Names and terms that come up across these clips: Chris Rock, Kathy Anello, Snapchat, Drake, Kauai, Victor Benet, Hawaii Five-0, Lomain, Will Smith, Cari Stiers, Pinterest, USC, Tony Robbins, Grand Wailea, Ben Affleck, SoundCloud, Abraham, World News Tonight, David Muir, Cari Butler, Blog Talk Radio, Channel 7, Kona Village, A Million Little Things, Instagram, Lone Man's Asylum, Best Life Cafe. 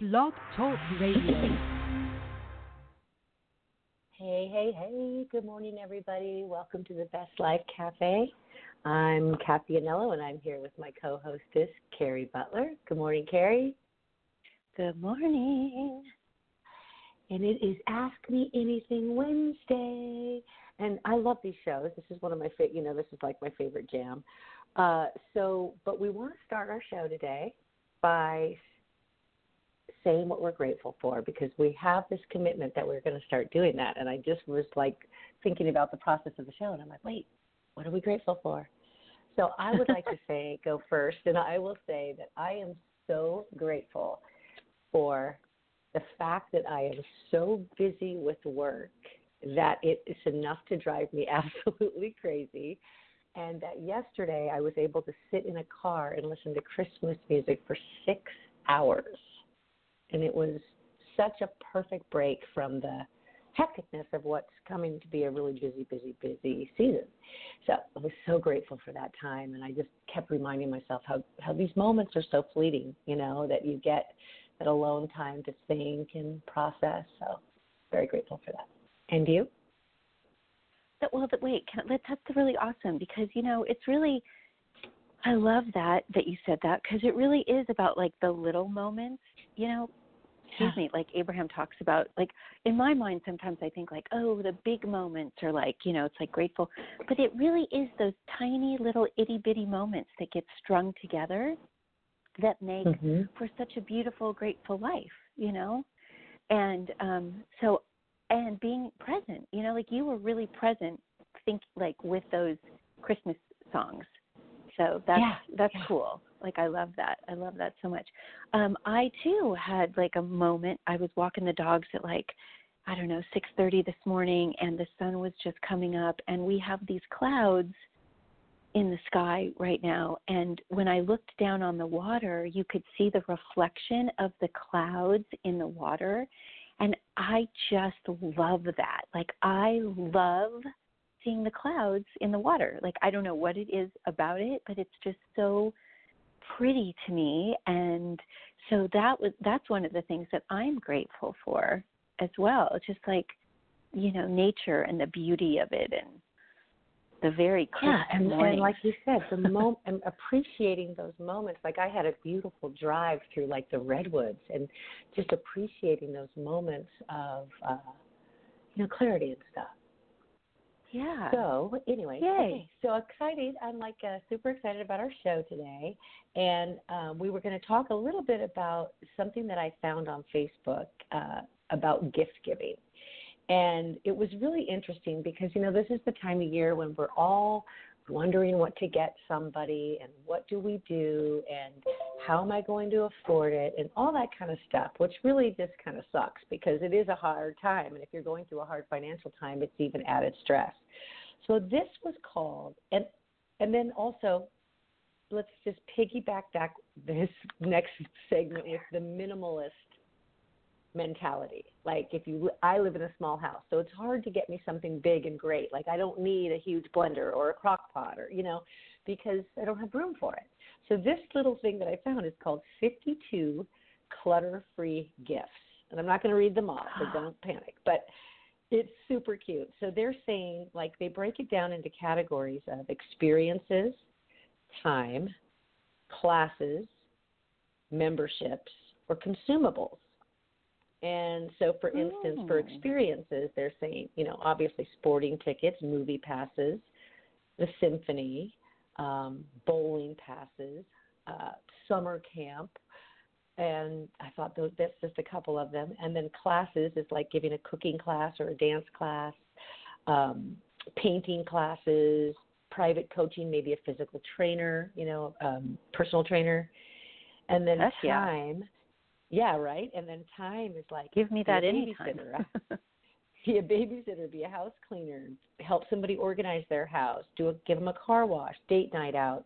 Blog Talk Radio. Hey, hey, hey. Good morning, everybody. Welcome to the Best Life Cafe. I'm Kathy Anello, and I'm here with my co-hostess, Cari Butler. Good morning, Cari. Good morning. And it is Ask Me Anything Wednesday. And I love these shows. This is one of my favorite, this is like my favorite jam. But we want to start our show today by saying what we're grateful for, because we have this commitment that we're going to start doing that. And I just was like thinking about the process of the show, and I'm like, wait, what are we grateful for? So I would like to say, go first. And I will say that I am so grateful for the fact that I am so busy with work that it is enough to drive me absolutely crazy. And that yesterday I was able to sit in a car and listen to Christmas music for 6 hours. And it was such a perfect break from the hecticness of what's coming to be a really busy, busy, busy season. So I was so grateful for that time. And I just kept reminding myself how these moments are so fleeting, that you get that alone time to think and process. So very grateful for that. And you? Well, wait, that's really awesome, because, it's really – I love that you said that, because it really is about, like, the little moments, excuse me, like Abraham talks about, like, in my mind sometimes I think, like, oh, the big moments are, like, it's, like, grateful. But it really is those tiny little itty-bitty moments that get strung together that make for such a beautiful, grateful life, And so being present, like, you were really present, with those Christmas songs. So that's cool. Like, I love that. I love that so much. I, too, had, like, a moment. I was walking the dogs at, 6:30 this morning, and the sun was just coming up. And we have these clouds in the sky right now. And when I looked down on the water, you could see the reflection of the clouds in the water. And I just love that. Like, I love seeing the clouds in the water. Like, I don't know what it is about it, but it's just so pretty to me. And so that's one of the things that I'm grateful for as well. Just like, nature and the beauty of it and the very clear morning. And like you said, I'm appreciating those moments. Like, I had a beautiful drive through, like, the redwoods, and just appreciating those moments of, clarity and stuff. Yeah. So anyway, okay, so excited. I'm super excited about our show today. And we were going to talk a little bit about something that I found on Facebook about gift giving. And it was really interesting because, this is the time of year when we're all wondering what to get somebody and what do we do and how am I going to afford it and all that kind of stuff, which really just kind of sucks because it is a hard time. And if you're going through a hard financial time, it's even added stress. So this was called, and then also let's just piggyback back this next segment with the minimalist mentality. Like, I live in a small house, so it's hard to get me something big and great. Like, I don't need a huge blender or a crock pot or, because I don't have room for it. So this little thing that I found is called 52 clutter-free gifts. And I'm not going to read them all, so don't panic. But it's super cute. So they're saying, like, they break it down into categories of experiences, time, classes, memberships, or consumables. And so, for instance, for experiences, they're saying, obviously sporting tickets, movie passes, the symphony, bowling passes, summer camp. And I thought that's just a couple of them. And then classes is like giving a cooking class or a dance class, painting classes, private coaching, maybe a physical trainer, personal trainer. And then time. Yeah, right? And then time is like, give me that anytime. Be a babysitter, be a house cleaner, help somebody organize their house, give them a car wash, date night out,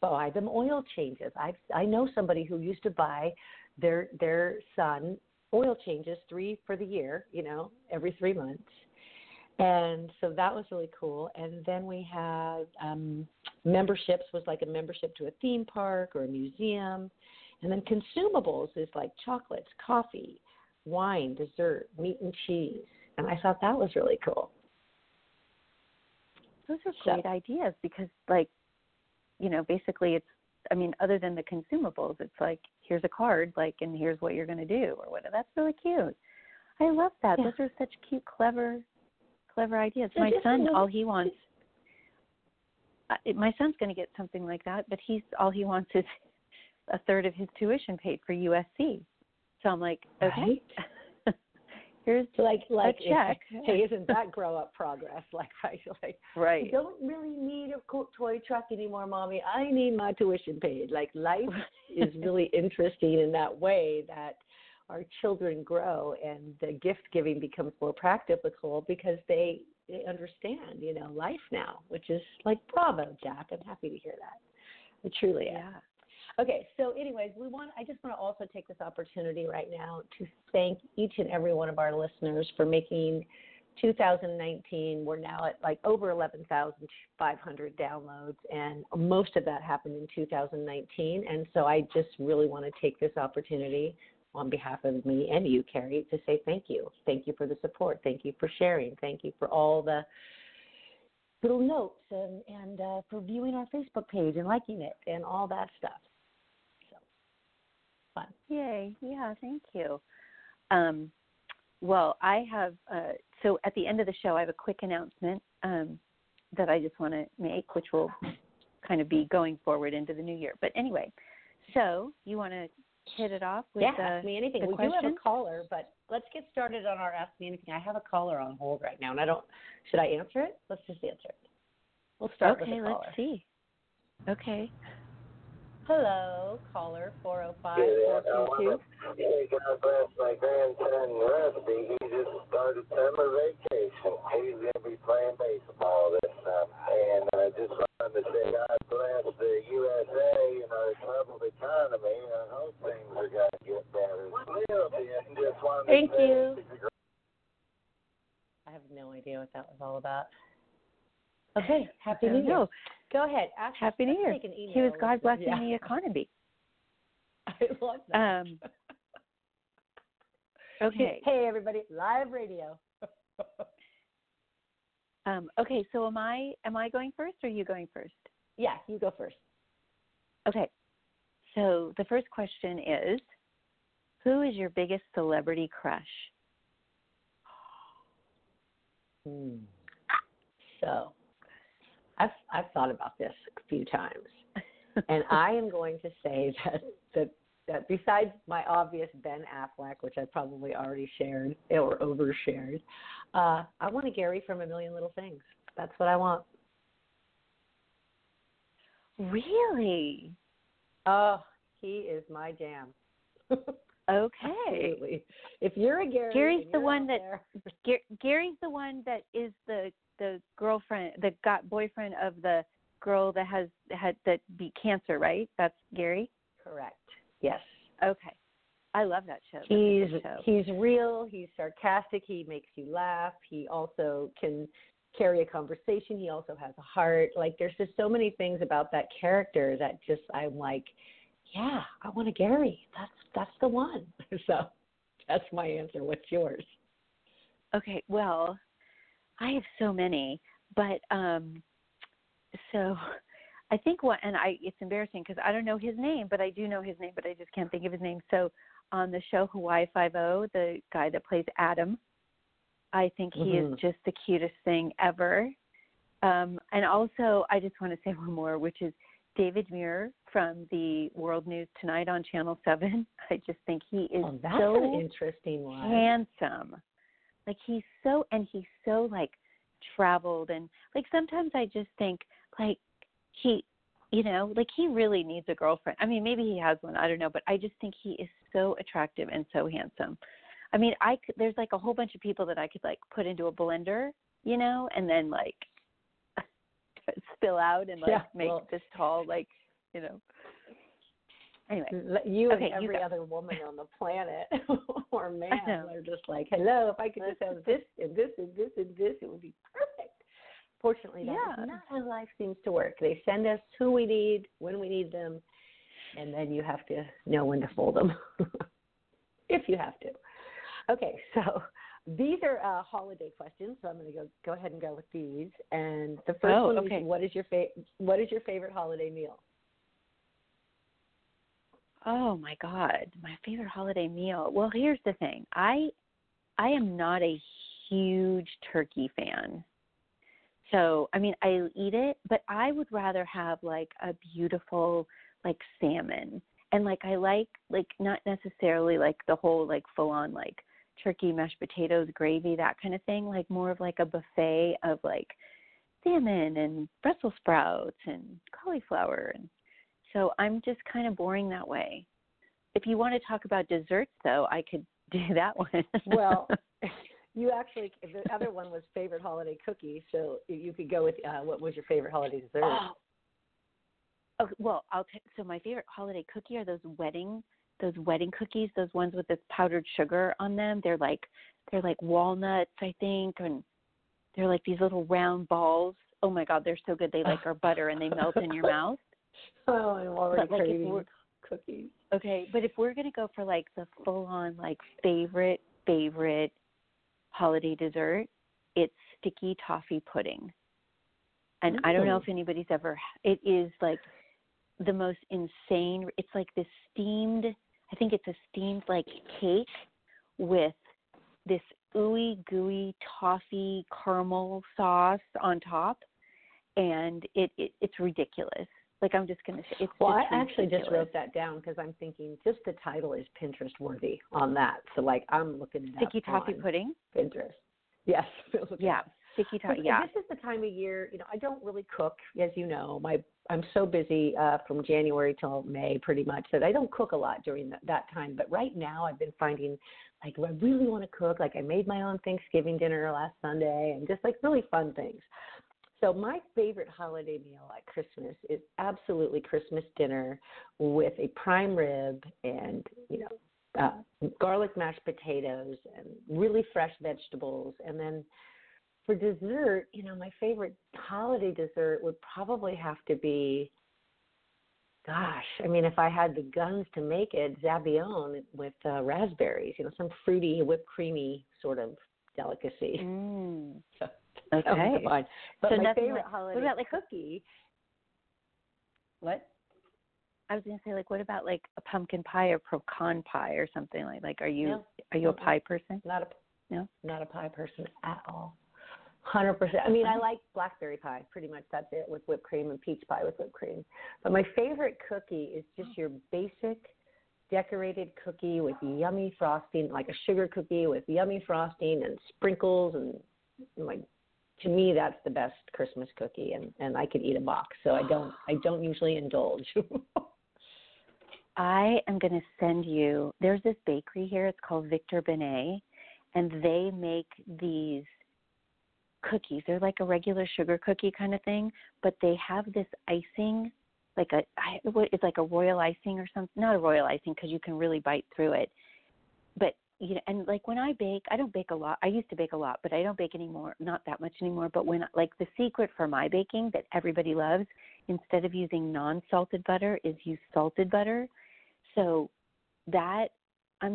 buy them oil changes. I know somebody who used to buy their son oil changes 3 for the year, every 3 months. And so that was really cool. And then we had memberships was like a membership to a theme park or a museum. And then consumables is like chocolates, coffee, wine, dessert, meat and cheese. And I thought that was really cool. Those are great ideas because, like, you know, basically it's, I mean, other than the consumables, it's like, here's a card, like, and here's what you're going to do or whatever. That's really cute. I love that. Yeah. Those are such cute, clever ideas. My son, all he wants, my son's going to get something like that, but all he wants is a third of his tuition paid for USC. So I'm like, okay. Right? Here's like a check. Hey, isn't that grow up progress? Right. You don't really need a toy truck anymore, Mommy. I need my tuition paid. Like, life is really interesting in that way, that our children grow and the gift giving becomes more practical because they understand, you know, life now, which is like, bravo, Jack. I'm happy to hear that. I truly am. Okay, so anyways, I just want to also take this opportunity right now to thank each and every one of our listeners for making 2019. We're now at like over 11,500 downloads, and most of that happened in 2019. And so I just really want to take this opportunity on behalf of me and you, Cari, to say thank you. Thank you for the support. Thank you for sharing. Thank you for all the little notes and for viewing our Facebook page and liking it and all that stuff. Fun. Yay. Yeah, thank you. Well, I have, so at the end of the show, I have a quick announcement that I just want to make, which will kind of be going forward into the new year. But anyway, so you want to hit it off with Ask Me Anything. We do have a caller, but let's get started on our Ask Me Anything. I have a caller on hold right now, and should I answer it? Let's just answer it. We'll start with the caller. Okay, let's see. Okay. Hello, caller 405-422. God bless my grandson Rusty. He just started summer vacation. He's going to be playing baseball this summer. And I just wanted to say God bless the USA and our troubled economy. And I hope things are going to get better. Thank you. I have no idea what that was all about. Okay, Happy New Year. Go ahead. Happy New Year. He was God blessing the economy. I love that. Okay. Hey, everybody. Live radio. Okay, so am I going first or are you going first? Yeah, you go first. Okay. So the first question is, who is your biggest celebrity crush? So I've thought about this a few times, and I am going to say that besides my obvious Ben Affleck, which I probably already shared or overshared, I want a Gary from A Million Little Things. That's what I want. Really? Oh, he is my jam. Okay. Absolutely. If you're a Gary, Gary's the one that is the girlfriend, the boyfriend of the girl that had that beat cancer, right? That's Gary? Correct. Yes. Okay. I love that show. He's real. He's sarcastic. He makes you laugh. He also can carry a conversation. He also has a heart. Like, there's just so many things about that character that just, I'm like, yeah, I want a Gary. That's the one. So that's my answer. What's yours? Okay. Well, I have so many, but so I think it's embarrassing because I don't know his name, but I do know his name, but I just can't think of his name. So on the show Hawaii Five-0, the guy that plays Adam, I think he is just the cutest thing ever. And also, I just want to say one more, which is David Muir from the World News Tonight on Channel 7. I just think he is so interesting, handsome. Like, he's so, like, traveled. And, like, sometimes I just think, like, he really needs a girlfriend. I mean, maybe he has one. I don't know. But I just think he is so attractive and so handsome. I mean, there's, like, a whole bunch of people that I could, like, put into a blender, you know, and then, like, spill out and, like, make this tall, like, you know. Anyway, every other woman on the planet or man are just like, hello, if I could just have this and this and this and this, it would be perfect. Fortunately, that's not how life seems to work. They send us who we need, when we need them, and then you have to know when to fold them if you have to. Okay, so these are holiday questions, so I'm going to go ahead and go with these. And the first one is, what is your favorite holiday meal? Oh, my God, my favorite holiday meal. Well, here's the thing. I am not a huge turkey fan. So, I mean, I eat it, but I would rather have, like, a beautiful, like, salmon. And, like, I like, not necessarily, like, the whole, like, full-on, like, turkey, mashed potatoes, gravy, that kind of thing. Like, more of, like, a buffet of, like, salmon and Brussels sprouts and cauliflower. And so I'm just kind of boring that way. If you want to talk about desserts, though, I could do that one. Well, you actually, the other one was favorite holiday cookie, so you could go with what was your favorite holiday dessert? Okay, well, so my favorite holiday cookie are those wedding cookies, those ones with the powdered sugar on them. They're like walnuts, I think, and they're like these little round balls. Oh my God, they're so good. They like are butter and they melt in your mouth. Oh, I'm already craving cookies. Okay, but if we're gonna go for like the full-on like favorite holiday dessert, it's sticky toffee pudding. And I don't know if anybody's ever, it is like the most insane, it's like this steamed, I think it's a steamed like cake with this ooey gooey toffee caramel sauce on top. And it's ridiculous. Like I'm just going to say it's I actually just wrote that down because I'm thinking just the title is Pinterest worthy on that. So like I'm looking at sticky toffee pudding. Pinterest. Yes. Yeah. Sticky toffee. Yeah. This is the time of year, you know, I don't really cook, as you know. I'm so busy from January till May pretty much that I don't cook a lot during that time. But right now I've been finding like I really want to cook. Like I made my own Thanksgiving dinner last Sunday and just like really fun things. So my favorite holiday meal at Christmas is absolutely Christmas dinner with a prime rib and, you know, garlic mashed potatoes and really fresh vegetables. And then for dessert, you know, my favorite holiday dessert would probably have to be, gosh, I mean, if I had the guns to make it, zabione with raspberries, you know, some fruity, whipped creamy sort of delicacy. Mm. So. Okay. But so my favorite holiday. What about like cookie? What? I was gonna say like, what about like a pumpkin pie or pecan pie or something like? Are you a pie person? Not a pie person at all. 100%. I mean, I like blackberry pie. Pretty much that's it with whipped cream and peach pie with whipped cream. But my favorite cookie is just your basic decorated cookie with yummy frosting, like a sugar cookie with yummy frosting and sprinkles and like. To me, that's the best Christmas cookie, and I could eat a box, so I don't usually indulge. I am going to send you, there's this bakery here, it's called Victor Benet, and they make these cookies. They're like a regular sugar cookie kind of thing, but they have this icing, like a, it's like a royal icing or something, not a royal icing because you can really bite through it, but you know, and like when I bake, I don't bake a lot. I used to bake a lot, but I don't bake anymore, not that much anymore. But when like the secret for my baking that everybody loves, instead of using non-salted butter is use salted butter. So that I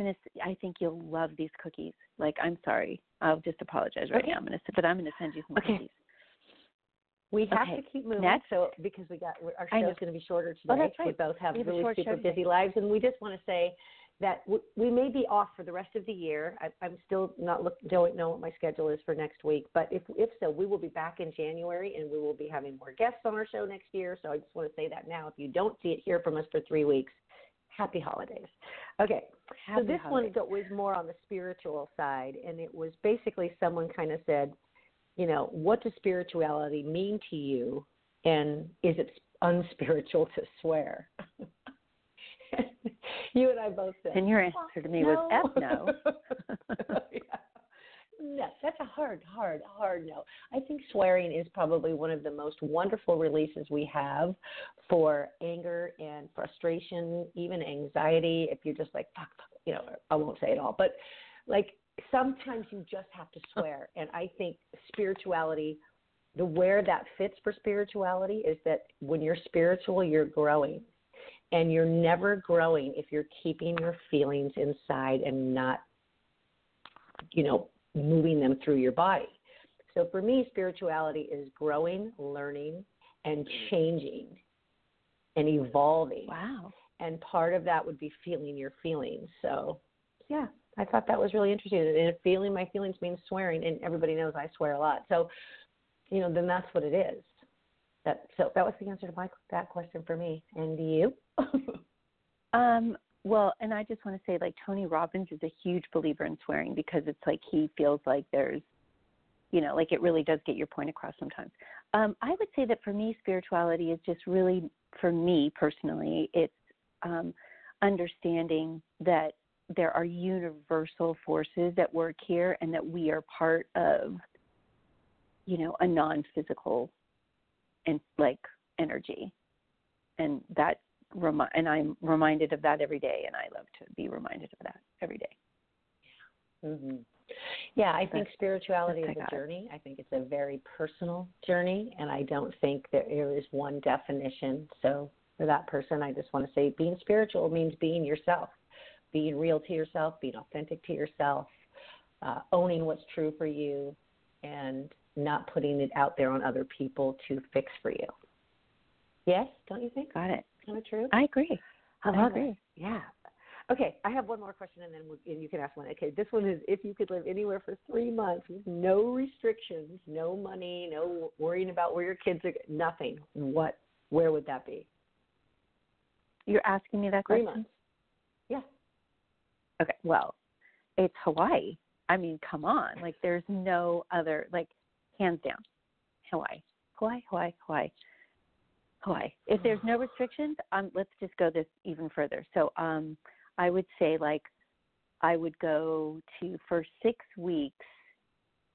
think you'll love these cookies. Like, I'm sorry. I'll just apologize right now. I'm going to send you some cookies. We have to keep moving because our show's going to be shorter today. Oh, that's right. We both have really super busy lives. And we just want to say that we may be off for the rest of the year. I'm still don't know what my schedule is for next week, but if so, we will be back in January and we will be having more guests on our show next year. So I just want to say that now. If you don't see it here from us for 3 weeks, happy holidays. Okay, so this one was more on the spiritual side, and it was basically someone kind of said, you know, what does spirituality mean to you, and is it unspiritual to swear? You and I both said. And your answer to me was no. Yeah. No, that's a hard no. I think swearing is probably one of the most wonderful releases we have for anger and frustration, even anxiety. If you're just like, fuck, you know, I won't say it all. But, like, sometimes you just have to swear. And I think spirituality, where that fits for spirituality is that when you're spiritual, you're growing. And you're never growing if you're keeping your feelings inside and not, you know, moving them through your body. So for me, spirituality is growing, learning, and changing and evolving. Wow. And part of that would be feeling your feelings. So, yeah, I thought that was really interesting. And feeling my feelings means swearing, and everybody knows I swear a lot. So, you know, then that's what it is. So that was the answer to that question for me. And you? Well, and I just want to say, like, Tony Robbins is a huge believer in swearing because it's like he feels like there's, you know, like it really does get your point across sometimes. I would say that for me, spirituality is just really, for me personally, it's understanding that there are universal forces at work here and that we are part of, you know, a non-physical and like energy. And that I'm reminded of that every day, and I love to be reminded of that every day. Mm-hmm. Yeah, I think spirituality is a journey. I think it's a very personal journey, and I don't think that there is one definition. So for that person, I just want to say being spiritual means being yourself, being real to yourself, being authentic to yourself, owning what's true for you, and not putting it out there on other people to fix for you. Yes, don't you think? Got it. Kind of true? I agree. I love it. Yeah. Okay, I have one more question, and then and you can ask one. Okay, this one is, if you could live anywhere for 3 months with no restrictions, no money, no worrying about where your kids are, nothing, where would that be? You're asking me that question? 3 months. Yeah. Okay, well, it's Hawaii. I mean, come on. Like, there's no other, like, hands down, Hawaii. If there's no restrictions, let's just go this even further. So, I would say, like, I would go to, for 6 weeks,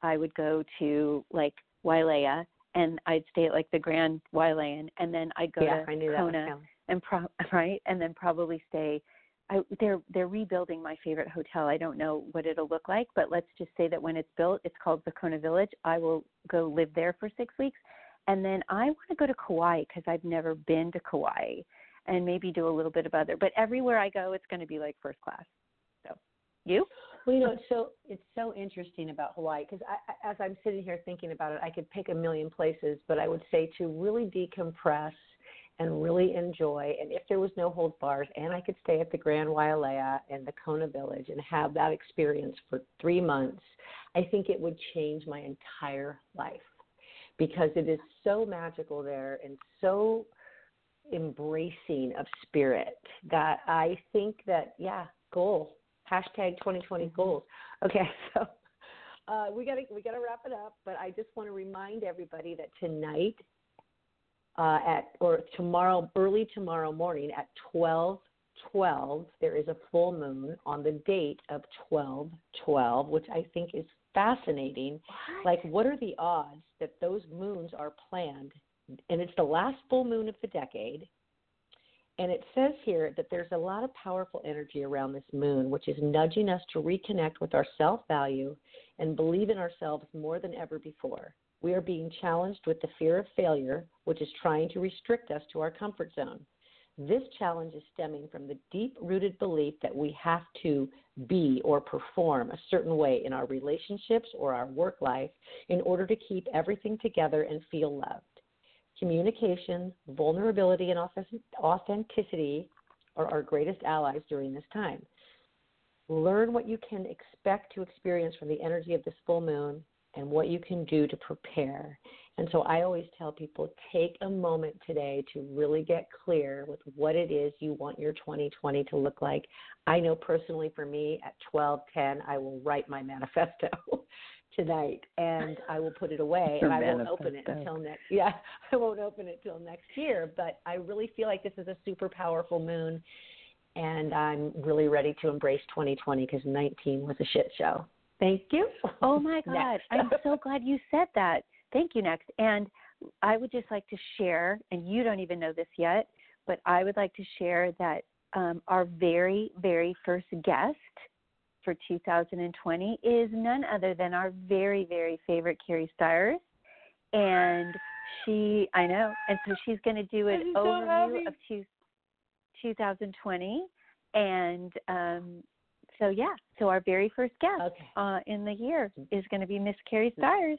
I would go to, like, Wailea, and I'd stay at, like, the Grand Wailea, and then I'd go to Kona, and right? And then probably stay. They're rebuilding my favorite hotel. I don't know what it'll look like, but let's just say that when it's built, it's called the Kona Village. I will go live there for 6 weeks, and then I want to go to Kauai because I've never been to Kauai, and maybe do a little bit of other. But everywhere I go, it's going to be like first class. So, you? Well, you know, it's so interesting about Hawaii because as I'm sitting here thinking about it, I could pick a million places, but I would say to really decompress and really enjoy, and if there was no hold bars, and I could stay at the Grand Wailea and the Kona Village and have that experience for 3 months, I think it would change my entire life because it is so magical there and so embracing of spirit that I think that, yeah, goal, hashtag 2020 goals. Okay, so we gotta wrap it up, but I just want to remind everybody that tonight tomorrow morning at 12:12 there is a full moon on the date of 12/12, which I think is fascinating. What? Like, what are the odds that those moons are planned? And it's the last full moon of the decade. And it says here that there's a lot of powerful energy around this moon, which is nudging us to reconnect with our self-value and believe in ourselves more than ever before. We are being challenged with the fear of failure, which is trying to restrict us to our comfort zone. This challenge is stemming from the deep-rooted belief that we have to be or perform a certain way in our relationships or our work life in order to keep everything together and feel loved. Communication, vulnerability, and authenticity are our greatest allies during this time. Learn what you can expect to experience from the energy of this full moon and what you can do to prepare. And so I always tell people, take a moment today to really get clear with what it is you want your 2020 to look like. I know personally for me at 12:10, I will write my manifesto tonight, and I won't put it away, and I won't open it until next year. But I really feel like this is a super powerful moon, and I'm really ready to embrace 2020 because 19 was a shit show. Thank you. Oh my God, I'm so glad you said that. Thank you. Next, and I would just like to share, and you don't even know this yet, but I would like to share that our very, very first guest for 2020 is none other than our very, very favorite Cari Stiers. And she's going to do an overview of 2020. And so our very first guest in the year is going to be Miss Cari Stiers.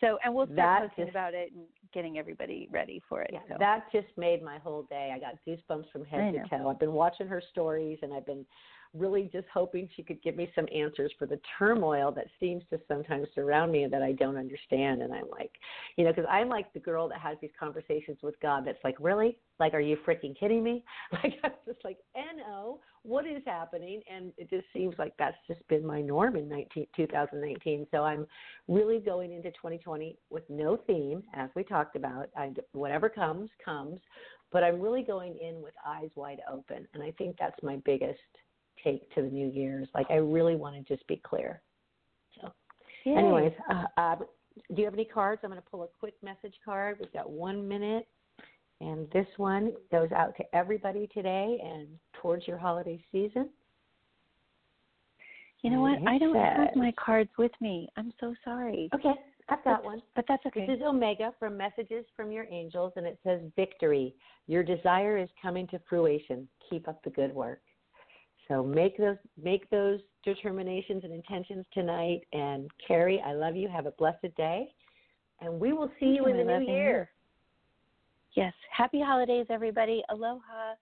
So, and we'll start talking about it and getting everybody ready for it. Yeah, so. That just made my whole day. I got goosebumps from head to toe. I've been watching her stories, and I've been really just hoping she could give me some answers for the turmoil that seems to sometimes surround me and that I don't understand. And I'm like, you know, because I'm like the girl that has these conversations with God that's like, really? Like, are you freaking kidding me? Like, I'm just like, N-O, what is happening? And it just seems like that's just been my norm in 2019. So I'm really going into 2020 with no theme, as we talked about. Whatever comes, comes. But I'm really going in with eyes wide open. And I think that's my biggest take to the new year's. Like, I really want to just be clear. So, anyways, do you have any cards? I'm going to pull a quick message card. We've got 1 minute. And this one goes out to everybody today and towards your holiday season. You know what? I don't have my cards with me. I'm so sorry. Okay. I've got one. But that's okay. This is Omega from Messages from Your Angels, and it says, Victory, your desire is coming to fruition. Keep up the good work. So make those determinations and intentions tonight. And Cari, I love you. Have a blessed day. And we will see you in the new year. Yes. Happy holidays, everybody. Aloha.